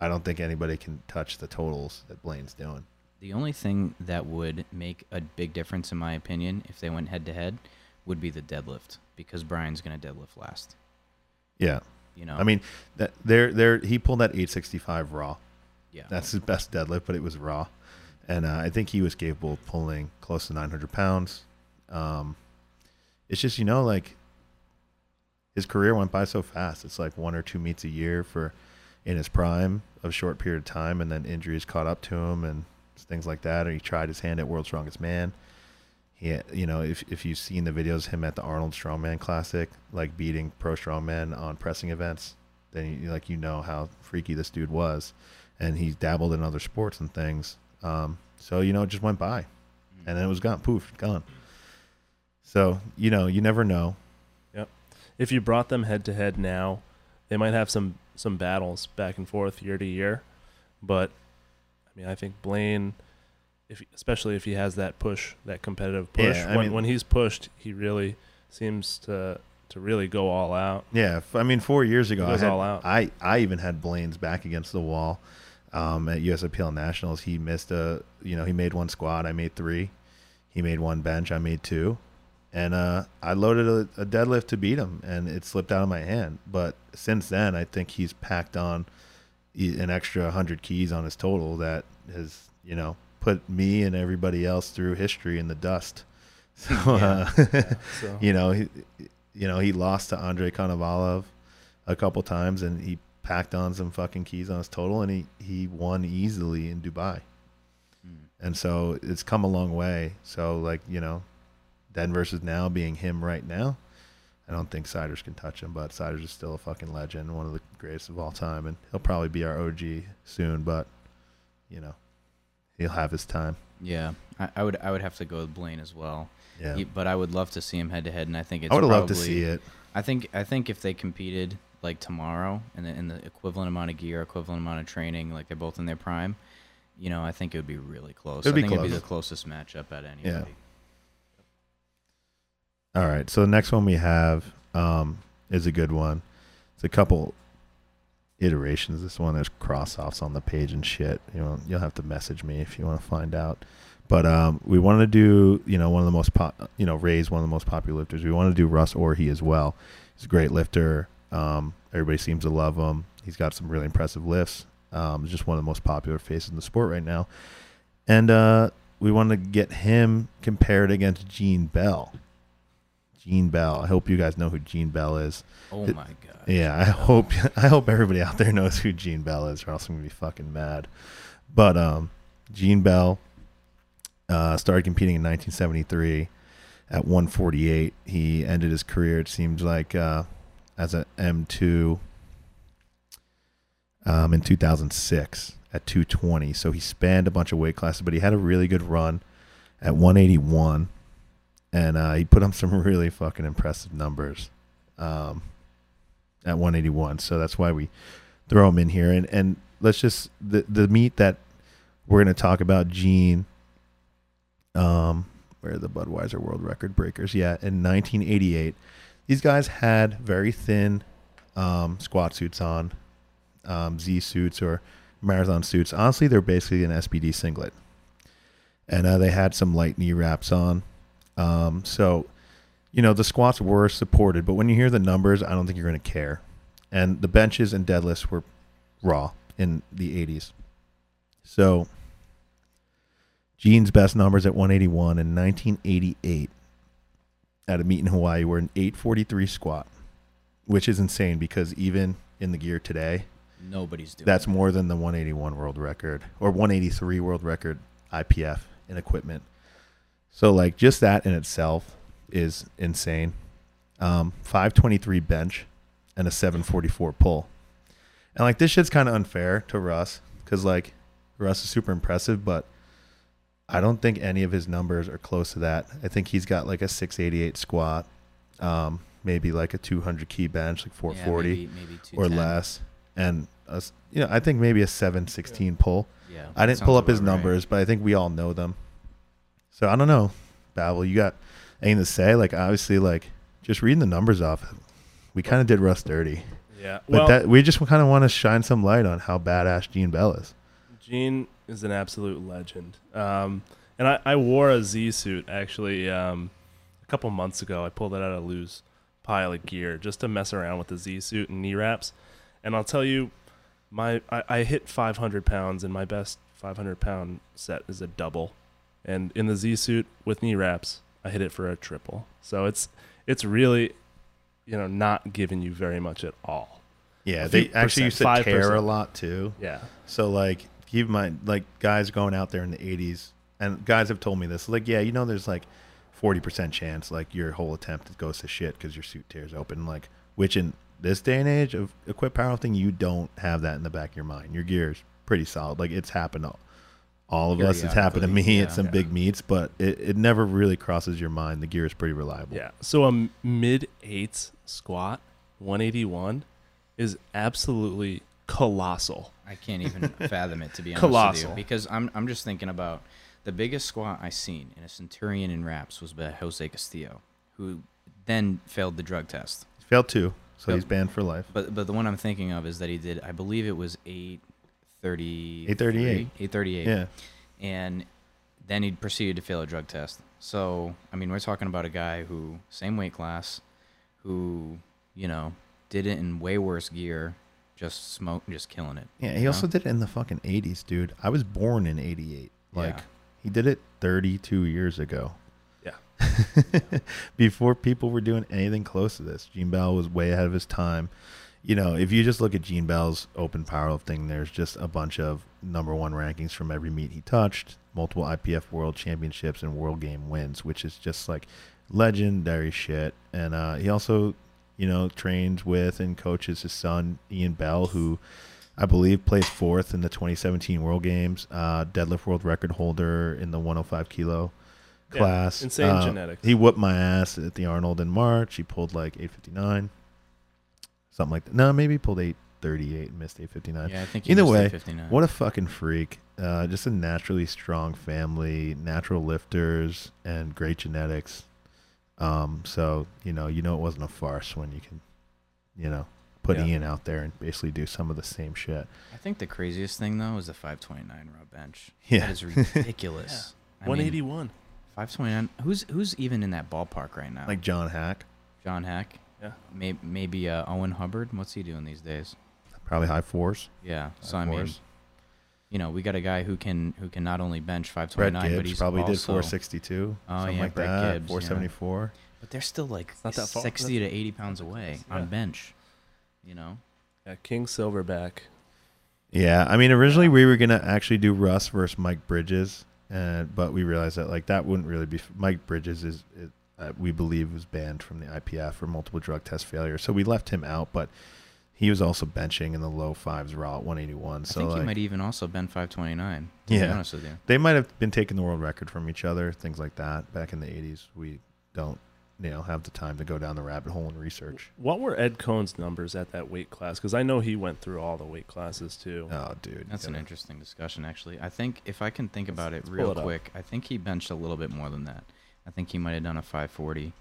I don't think anybody can touch the totals that Blaine's doing. The only thing that would make a big difference, in my opinion, if they went head-to-head, would be the deadlift, because Brian's going to deadlift last. Yeah. You know? I mean, he pulled that 865 raw. Yeah. That's his best deadlift, but it was raw. And I think he was capable of pulling close to 900 pounds. It's just, you know, like, his career went by so fast. It's like one or two meets a year in his prime of short period of time, and then injuries caught up to him, and things like that, or he tried his hand at World's Strongest Man. You know, if you've seen the videos, him at the Arnold Strongman Classic, like beating pro strongman on pressing events, then you, like, you know how freaky this dude was, and he's dabbled in other sports and things. So, you know, it just went by, and then it was gone. Poof, gone. So, you know, you never know. Yep. If you brought them head to head now, they might have some battles back and forth year to year, but I mean, I think Blaine, especially if he has that push, that competitive push, when he's pushed, he really seems to really go all out. Yeah, I mean, 4 years ago, I even had Blaine's back against the wall at USAPL Nationals. He missed he made one squat, I made 3. He made one bench, I made 2. And I loaded a deadlift to beat him, and it slipped out of my hand. But since then, I think he's packed on an extra 100 keys on his total that has, you know, put me and everybody else through history in the dust. So, he lost to Andre Konovalov a couple times, and he packed on some fucking keys on his total, and he won easily in Dubai. And so it's come a long way. So, like, you know, then versus now being him right now, I don't think Siders can touch him, but Siders is still a fucking legend, one of the greatest of all time, and he'll probably be our OG soon, but, you know, he'll have his time. Yeah, I would have to go with Blaine as well. Yeah, but I would love to see him head to head, and I think it's I would love to see it. I think if they competed like tomorrow and in the equivalent amount of gear, equivalent amount of training, like they're both in their prime, you know, I think it would be really close. It'd be the closest matchup at anybody. Yeah. All right, so the next one we have is a good one. It's a couple iterations. This one, there's cross-offs on the page and shit. You know, you'll have to message me if you want to find out. But we wanted to do, you know, one of the most Ray's one of the most popular lifters. We want to do Russ Orhi as well. He's a great lifter. Everybody seems to love him. He's got some really impressive lifts. Just one of the most popular faces in the sport right now. And we wanted to get him compared against Gene Bell. Gene Bell. I hope you guys know who Gene Bell is. Oh my god. Yeah, I hope everybody out there knows who Gene Bell is, or else I'm gonna be fucking mad. But Gene Bell started competing in 1973 at 148. He ended his career, it seems like as an M2 in 2006 at 220. So he spanned a bunch of weight classes, but he had a really good run at 181, and he put up some really fucking impressive numbers at 181. So that's why we throw him in here. And let's just, the meat that we're going to talk about, Gene, where are the Budweiser world record breakers? Yeah, in 1988, these guys had very thin squat suits on, Z suits or marathon suits. Honestly, they're basically an SPD singlet. And they had some light knee wraps on. So, you know, the squats were supported, but when you hear the numbers, I don't think you're going to care. And the benches and deadlifts were raw in the 80s. So Gene's best numbers at 181 in 1988 at a meet in Hawaii were an 843 squat, which is insane because even in the gear today, nobody's doing that's more than the 181 world record or 183 world record IPF in equipment. So like just that in itself is insane. 523 bench and a 744 pull. And like this shit's kind of unfair to Russ because like Russ is super impressive, but I don't think any of his numbers are close to that. I think he's got like a 688 squat, maybe like a 200 key bench, like 440 maybe or less. And, you know, I think maybe a 716 pull. Yeah, I didn't pull up his numbers, right, but I think we all know them. So I don't know, Bavel, you got anything to say? Like obviously, like just reading the numbers off, we kind of did Russ dirty. Yeah, but well, that we just kind of want to shine some light on how badass Gene Bell is. Gene is an absolute legend. And I wore a Z suit actually a couple months ago. I pulled it out of Lou's pile of gear just to mess around with the Z suit and knee wraps. And I'll tell you, I hit 500 pounds, and my best 500-pound set is a double. And in the Z suit with knee wraps, I hit it for a triple. So it's really, you know, not giving you very much at all. Yeah, they actually used to tear a lot too. Yeah. So like keep in mind, like guys going out there in the 80s, and guys have told me this. Like, yeah, you know, there's like 40% chance like your whole attempt goes to shit because your suit tears open. Like, which in this day and age of equipped powerlifting, you don't have that in the back of your mind. Your gear is pretty solid. Like it's happened to all of us. It's happened to me at some big meets, but it never really crosses your mind. The gear is pretty reliable. Yeah. So a mid eights squat, 181, is absolutely colossal. I can't even fathom it, to be honest with you, because I'm just thinking about the biggest squat I seen in a Centurion in wraps was by Jose Castillo, who then failed the drug test. He failed two. So he's banned for life. But the one I'm thinking of is that he did, I believe it was 838. Yeah. And then he proceeded to fail a drug test. So, I mean, we're talking about a guy who, same weight class, who, you know, did it in way worse gear, just smoking, just killing it. Yeah, he also did it in the fucking 80s, dude. I was born in 88. Like, he did it 32 years ago. Before people were doing anything close to this, Gene Bell was way ahead of his time. You know, if you just look at Gene Bell's open powerlifting, there's just a bunch of number one rankings from every meet he touched, multiple IPF World Championships and World Game wins, which is just like legendary shit. And he also, you know, trains with and coaches his son Ian Bell, who I believe placed fourth in the 2017 World Games, deadlift world record holder in the 105 kilo class. Yeah, insane genetics. He whooped my ass at the Arnold in March. He pulled like 859, something like that. No, maybe he pulled 838 and missed 859. Yeah, I think he either way, 859. What a fucking freak. Just a naturally strong family, natural lifters, and great genetics. So, you know, it wasn't a farce when you can, you know, put Ian out there and basically do some of the same shit. I think the craziest thing, though, is the 529 row bench. Yeah. That is ridiculous. 181. Mean, 529. Who's even in that ballpark right now? Like John Hack. John Hack. Yeah. Maybe Owen Hubbard. What's he doing these days? Probably high fours. Yeah. So I mean, you know, we got a guy who can not only bench 529, but he's probably also did 462. Something like Brett that. Gibbs, 474. Yeah. But they're still like 60 to 80 pounds away on bench. You know. Yeah, King Silverback. Yeah, I mean, originally we were gonna actually do Russ versus Mike Bridges. But we realized that, like, that wouldn't really be – Mike Bridges is we believe was banned from the IPF for multiple drug test failure. So we left him out, but he was also benching in the low fives raw at 181. So I think he might even also bend 529. To be honest with you. They might have been taking the world record from each other, things like that. Back in the 80s, we don't, you know, have the time to go down the rabbit hole and research. What were Ed Coan's numbers at that weight class? Because I know he went through all the weight classes too. Oh, dude, that's an interesting discussion. Actually, I think if I can think about it real quick, I think he benched a little bit more than that. I think he might have done a 540,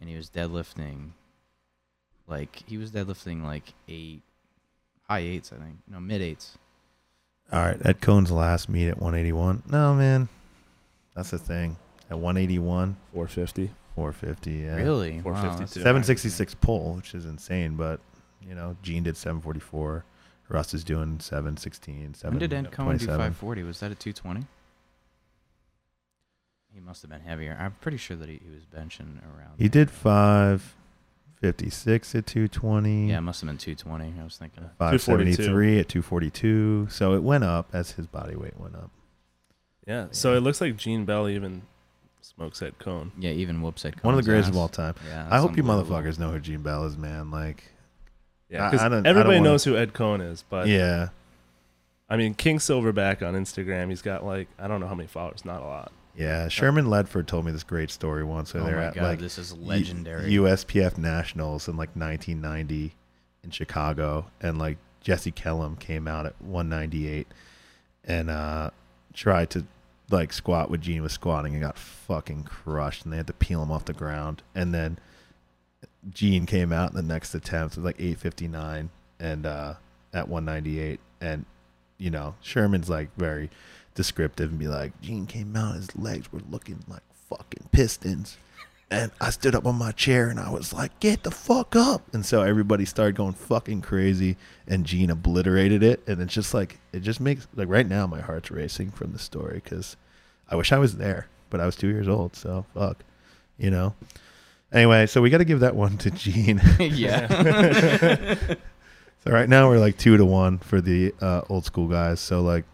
and he was deadlifting. Like he was deadlifting like high eights, I think. No, mid eights. All right, Ed Coan's last meet at 181. No, man, that's the thing. At 181, 450. 450, yeah. Really? 452. Wow, 766 pull, which is insane, but, you know, Gene did 744. Russ is doing 716, 727. When did Ed Coan do 540? Was that at 220? He must have been heavier. I'm pretty sure that he was benching around. He did 556 at 220. Yeah, it must have been 220. I was thinking 573 at 242. So it went up as his body weight went up. Yeah, so it looks like Gene Bell even... smokes Ed Coan. Yeah, even whoops Ed Coan. One of the greatest of all time. Yeah, I hope you motherfuckers know who Gene Bell is, man. Like, yeah, everybody knows who Ed Coan is, but yeah, I mean, King Silverback on Instagram, he's got like I don't know how many followers, not a lot. Yeah, Sherman Ledford told me this great story once. Oh my god, this is legendary. USPF Nationals in like 1990 in Chicago, and like Jesse Kellum came out at 198 and tried to like squat what Gene was squatting and got fucking crushed, and they had to peel him off the ground. And then Gene came out in the next attempt, it was like 859 and at 198. And you know, Sherman's like very descriptive and be like, Gene came out, his legs were looking like fucking pistons. And I stood up on my chair and I was like, get the fuck up. And so everybody started going fucking crazy and Gene obliterated it. And it's just like, it just makes, like right now my heart's racing from the story because I wish I was there, but I was 2 years old. So fuck, you know. Anyway, so we got to give that one to Gene. Yeah. So right now we're like 2 to 1 for the old school guys. So like,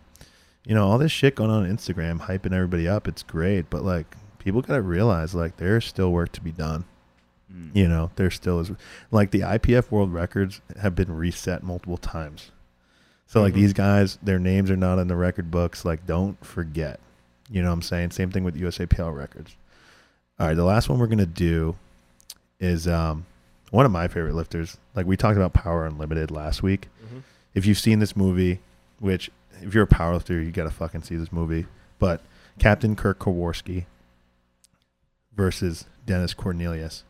you know, all this shit going on Instagram, hyping everybody up. It's great. But like, people got to realize, like, there's still work to be done. Mm. You know, there still is. Like, the IPF world records have been reset multiple times. So, like, these guys, their names are not in the record books. Like, don't forget. You know what I'm saying? Same thing with USAPL records. All right, the last one we're going to do is one of my favorite lifters. Like, we talked about Power Unlimited last week. Mm-hmm. If you've seen this movie, which if you're a powerlifter, you got to fucking see this movie. But Captain Kirk Karwoski versus Dennis Cornelius.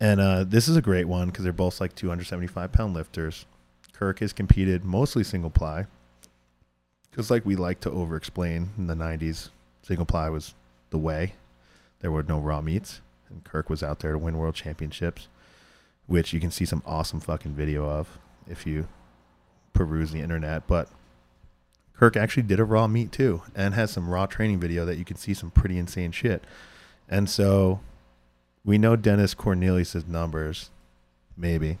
And this is a great one because they're both like 275-pound lifters. Kirk has competed mostly single ply because like we like to over-explain in the 90s, single ply was the way. There were no raw meats, and Kirk was out there to win world championships, which you can see some awesome fucking video of if you peruse the internet. But Kirk actually did a raw meat too and has some raw training video that you can see some pretty insane shit. And so we know Dennis Cornelius' numbers, maybe.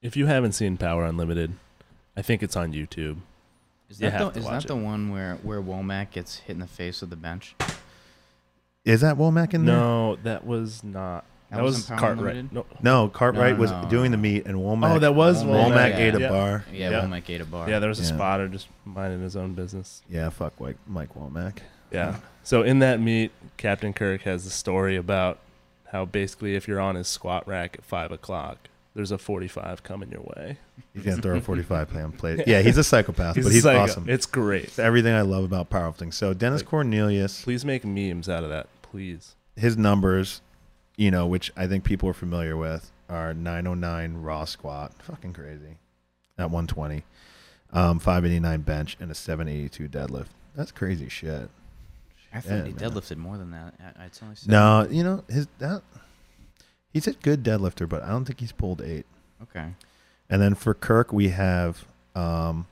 If you haven't seen Power Unlimited, I think it's on YouTube. Is that the one where Womack gets hit in the face with the bench? Is that Womack in there? No, that was not. That was Cartwright. No, Cartwright was doing the meet, and Womack. Oh, that was Womack ate a bar. Yeah, Womack ate a bar. Yeah, there was a spotter just minding his own business. Yeah, fuck Mike Womack. Yeah. So in that meet, Captain Kirk has a story about how basically if you're on his squat rack at 5 o'clock, there's a 45 coming your way. He's gonna throw a 45-pound plate. Yeah, he's a psychopath, but he's awesome. It's great. It's everything I love about powerlifting. So Dennis Cornelius. Please make memes out of that, please. His numbers, you know, which I think people are familiar with, are 909 raw squat, fucking crazy, at 120, 589 bench, and a 782 deadlift. That's crazy shit. I thought he deadlifted more than that. It's only no, you know, he's a good deadlifter, but I don't think he's pulled 8. Okay. And then for Kirk, we have in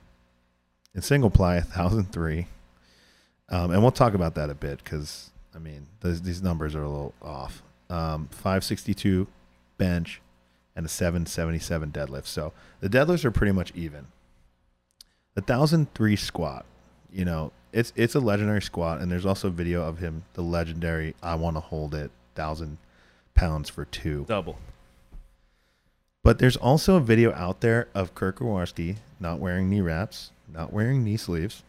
single ply 1,003, and we'll talk about that a bit because I mean these numbers are a little off. 562 bench and a 777 deadlift. So the deadlifts are pretty much even. The 1,003 squat, you know, it's a legendary squat, and there's also a video of him, the legendary I want to hold it 1,000 pounds for two double. But there's also a video out there of Kirk Karwoski not wearing knee wraps, not wearing knee sleeves,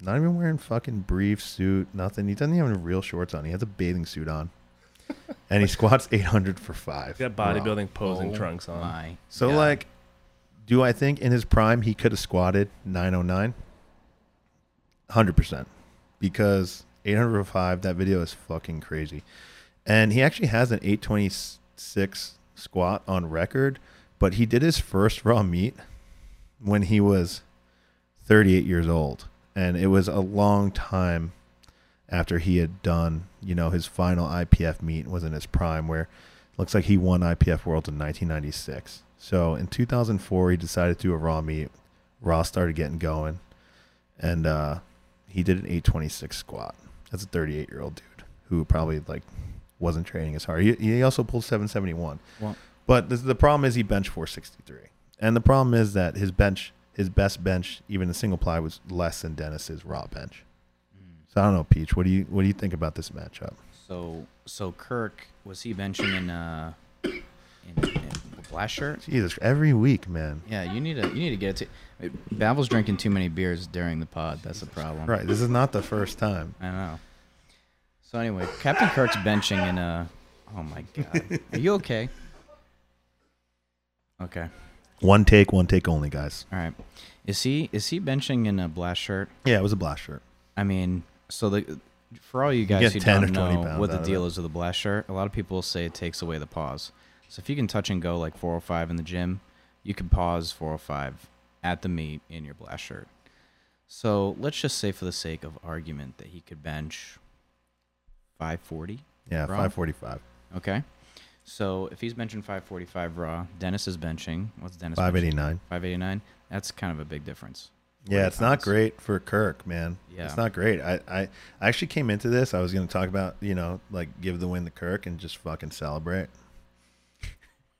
not even wearing fucking brief suit, nothing. He doesn't even have real shorts on. He has a bathing suit on. And he squats 800 for five. He's got bodybuilding posing trunks on. So, like, do I think in his prime he could have squatted 909? 100%. Because 800 for five, that video is fucking crazy. And he actually has an 826 squat on record, but he did his first raw meet when he was 38 years old. And it was a long time after he had done, you know, his final IPF meet was in his prime, where it looks like he won IPF Worlds in 1996. So in 2004, he decided to do a raw meet. Raw started getting going, and he did an 826 squat. That's a 38-year-old dude who probably, like, wasn't training as hard. He also pulled 771. Wow. But the problem is he benched 463. And the problem is that his bench, his best bench, even a single ply, was less than Dennis's raw bench. So I don't know, Peach. What do you think about this matchup? So Kirk, was he benching in Black Shirt? Jesus, every week, man. Yeah, you need to get it. Bavel's drinking too many beers during the pod. That's the problem. Right. This is not the first time. I know. So anyway, Captain Kirk's benching in a. Oh my God. Are you okay? Okay. One take only, guys. All right. Is he benching in a Black Shirt? Yeah, it was a Black Shirt. I mean, so for all you guys who don't know what the deal is with the Black Shirt, a lot of people say it takes away the pause. So if you can touch and go like 405 in the gym, you can pause 405 at the meet in your Black Shirt. So let's just say, for the sake of argument, that he could bench 540. Yeah, raw? 545. Okay. So if he's benching 545 raw, Dennis is benching. What's Dennis? 589. 589. That's kind of a big difference. Yeah, it's not great for Kirk, man. Yeah. It's not great. I actually came into this. I was going to talk about, you know, like, give the win to Kirk and just fucking celebrate.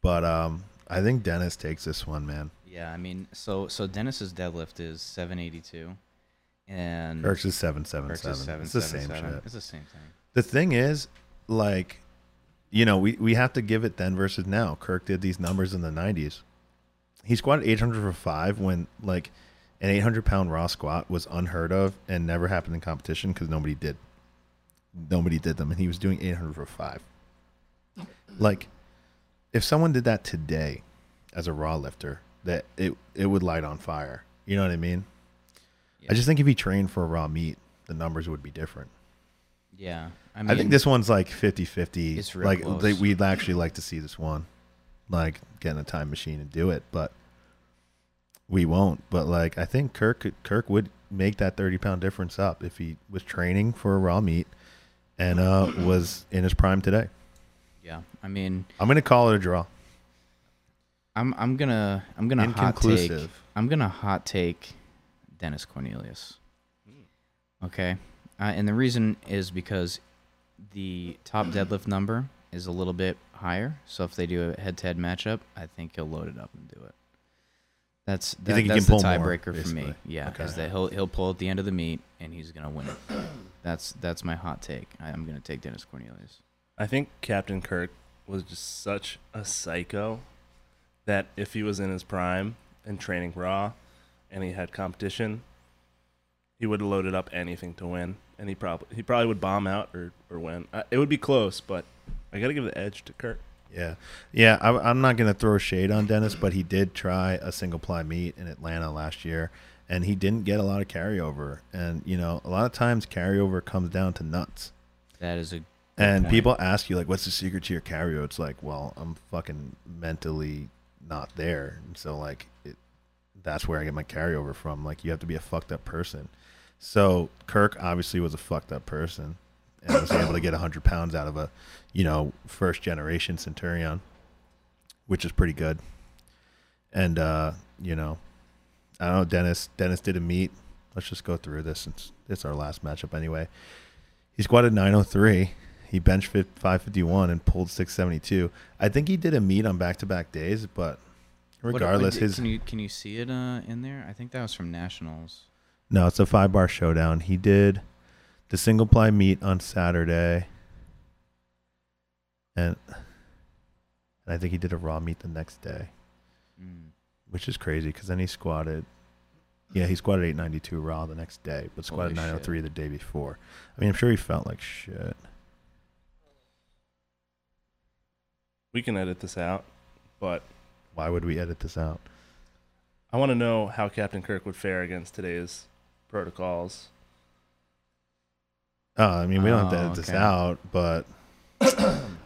But I think Dennis takes this one, man. Yeah, I mean, so Dennis's deadlift is 782. And Kirk's is 777. It's the same shit. It's the same thing. The thing is, like, you know, we have to give it then versus now. Kirk did these numbers in the 90s. He squatted 800 for five when, like, an 800-pound raw squat was unheard of and never happened in competition because nobody did them, and he was doing 800 for five. Like, if someone did that today as a raw lifter, that it would light on fire. You know what I mean? Yeah. I just think if he trained for a raw meet, the numbers would be different. Yeah, I mean, I think this one's like 50-50. It's real like close. We'd actually like to see this one, like, get in a time machine and do it, but. We won't, but, like, I think Kirk would make that 30-pound difference up if he was training for a raw meet and was in his prime today. Yeah, I mean, I'm gonna call it a draw. I'm gonna hot take. I'm gonna hot take Dennis Cornelius. Okay, and the reason is because the top deadlift number is a little bit higher. So if they do a head-to-head matchup, I think he'll load it up and do it. That's the tiebreaker for me. Yeah, because okay. he'll pull at the end of the meet and he's gonna win it. That's my hot take. I'm gonna take Dennis Cornelius. I think Captain Kirk was just such a psycho that if he was in his prime and training raw, and he had competition, he would have loaded up anything to win, and he probably would bomb out or win. It would be close, but I gotta give the edge to Kirk. Yeah. I'm not gonna throw shade on Dennis, but he did try a single ply meet in Atlanta last year, and he didn't get a lot of carryover. And you know, a lot of times carryover comes down to nuts. That is a. And point. People ask you, like, what's the secret to your carryover? It's like, well, I'm fucking mentally not there, and so, like, that's where I get my carryover from. Like, you have to be a fucked up person. So Kirk obviously was a fucked up person. And I was able to get 100 pounds out of a, you know, first-generation Centurion, which is pretty good. And, you know, I don't know, Dennis did a meet. Let's just go through this since it's our last matchup anyway. He squatted 903. He benched 551 and pulled 672. I think he did a meet on back-to-back days, but regardless, his... Can you see it in there? I think that was from Nationals. No, it's a 5-bar showdown. He did the single ply meet on Saturday, and I think he did a raw meet the next day, which is crazy because then he squatted. Yeah, he squatted 892 raw the next day, but squatted 903 the day before. I mean, I'm sure he felt like shit. We can edit this out, but... Why would we edit this out? I want to know how Captain Kirk would fare against today's protocols. I mean, we don't have to edit this out, but...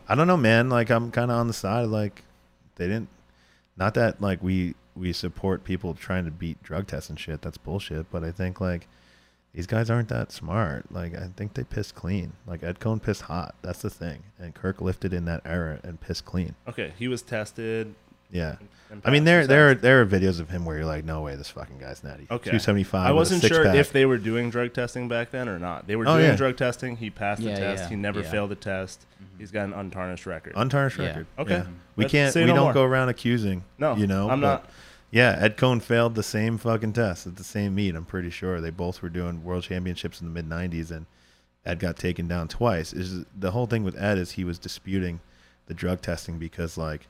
I don't know, man. Like, I'm kind of on the side. Like, they didn't... Not that, like, we support people trying to beat drug tests and shit. That's bullshit. But I think, like, these guys aren't that smart. Like, I think they pissed clean. Like, Ed Coan pissed hot. That's the thing. And Kirk lifted in that era and pissed clean. Okay, he was tested. Yeah. I mean, there are videos of him where you're like, no way, this fucking guy's natty. Okay. 275. I wasn't sure if they were doing drug testing back then or not. They were doing drug testing. He passed the test. Yeah. He never failed the test. Mm-hmm. He's got an untarnished record. Untarnished record. Okay. Yeah. Mm-hmm. We don't go around accusing. No. You know, I'm not. Yeah, Ed Coan failed the same fucking test at the same meet, I'm pretty sure. They both were doing world championships in the mid-90s, and Ed got taken down twice. Is the whole thing with Ed is he was disputing the drug testing because, like,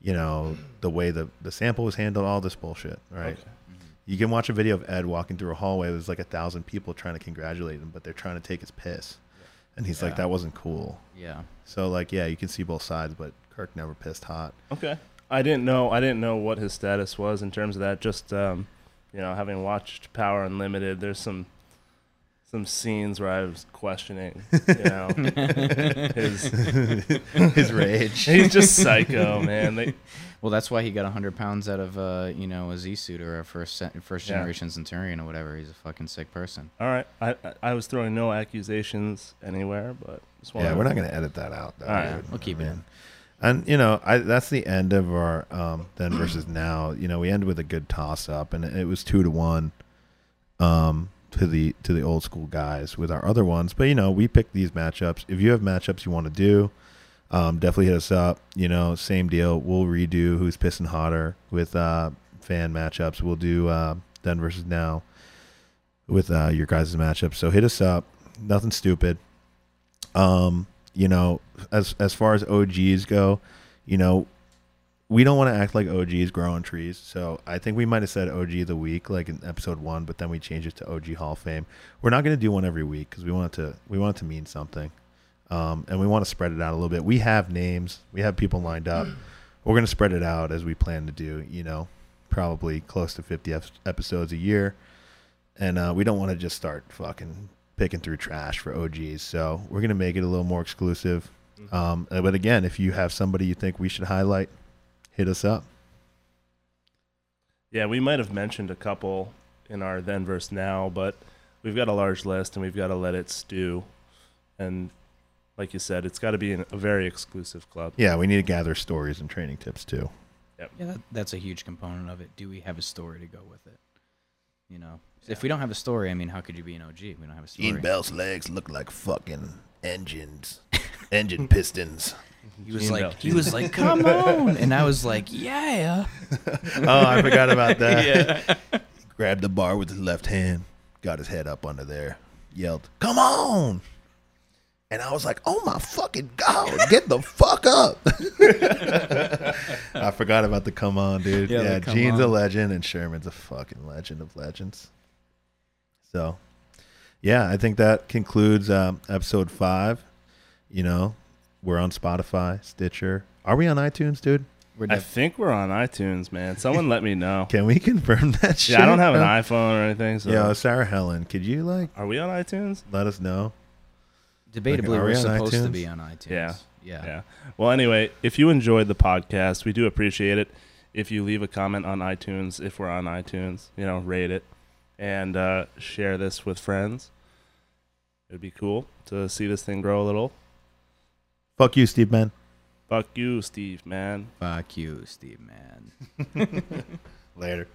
you know, the way the sample was handled, all this bullshit, right? Okay. Mm-hmm. You can watch a video of Ed walking through a hallway. There's like 1,000 people trying to congratulate him, but they're trying to take his piss. Yeah. And he's like, that wasn't cool. Yeah. So, like, yeah, you can see both sides, but Kirk never pissed hot. Okay. I didn't know what his status was in terms of that. Just, you know, having watched Power Unlimited, there's some scenes where I was questioning, you know, his rage. He's just psycho, man. Well, that's why he got 100 pounds out of, you know, a Z suit or a first generation Centurion or whatever. He's a fucking sick person. All right. I was throwing no accusations anywhere, but just wanted. Yeah, we're not going to edit that out. All right. We'll keep it in. And, you know, that's the end of our then versus now. You know, we end with a good toss-up, and it was 2-1 to the old school guys with our other ones. But, you know, we picked these matchups. If you have matchups you want to do, definitely hit us up. You know, same deal. We'll redo Who's Pissing Hotter with fan matchups. We'll do then versus now with your guys' matchups. So hit us up. Nothing stupid. You know, as far as OGs go, you know, we don't want to act like OGs growing trees. So I think we might have said OG of the week, like in episode 1, but then we changed it to OG Hall of Fame. We're not going to do one every week because we want it to mean something, and we want to spread it out a little bit. We have names, we have people lined up. We're going to spread it out as we plan to do. You know, probably close to 50 episodes a year, and we don't want to just start fucking picking through trash for OGs. So we're going to make it a little more exclusive. But again, if you have somebody you think we should highlight, hit us up. Yeah, we might have mentioned a couple in our then versus now, but we've got a large list and we've got to let it stew. And like you said, it's got to be a very exclusive club. Yeah, we need to gather stories and training tips too. Yep. Yeah, that's a huge component of it. Do we have a story to go with it? You know? If we don't have a story, I mean, how could you be an OG? We don't have a story. Gene Bell's legs look like fucking engines, engine pistons. He was like, come on, and I was like, yeah. Oh, I forgot about that. Yeah. Grabbed the bar with his left hand, got his head up under there, yelled, "Come on!" And I was like, "Oh my fucking god, get the fuck up!" I forgot about the "come on," dude. Yeah, Gene's a legend, and Sherman's a fucking legend of legends. So, yeah, I think that concludes episode 5. You know, we're on Spotify, Stitcher. Are we on iTunes, dude? I think we're on iTunes, man. Someone let me know. Can we confirm that shit? Yeah, I don't have an iPhone or anything. So. Yeah, Sarah Helen, could you, like... Are we on iTunes? Let us know. Debatably, like, we're supposed to be on iTunes. Yeah. Well, anyway, if you enjoyed the podcast, we do appreciate it. If you leave a comment on iTunes, if we're on iTunes, you know, rate it. And share this with friends. It'd be cool to see this thing grow a little. Fuck you, Steve Mann. Fuck you, Steve Mann. Fuck you, Steve Mann. Later.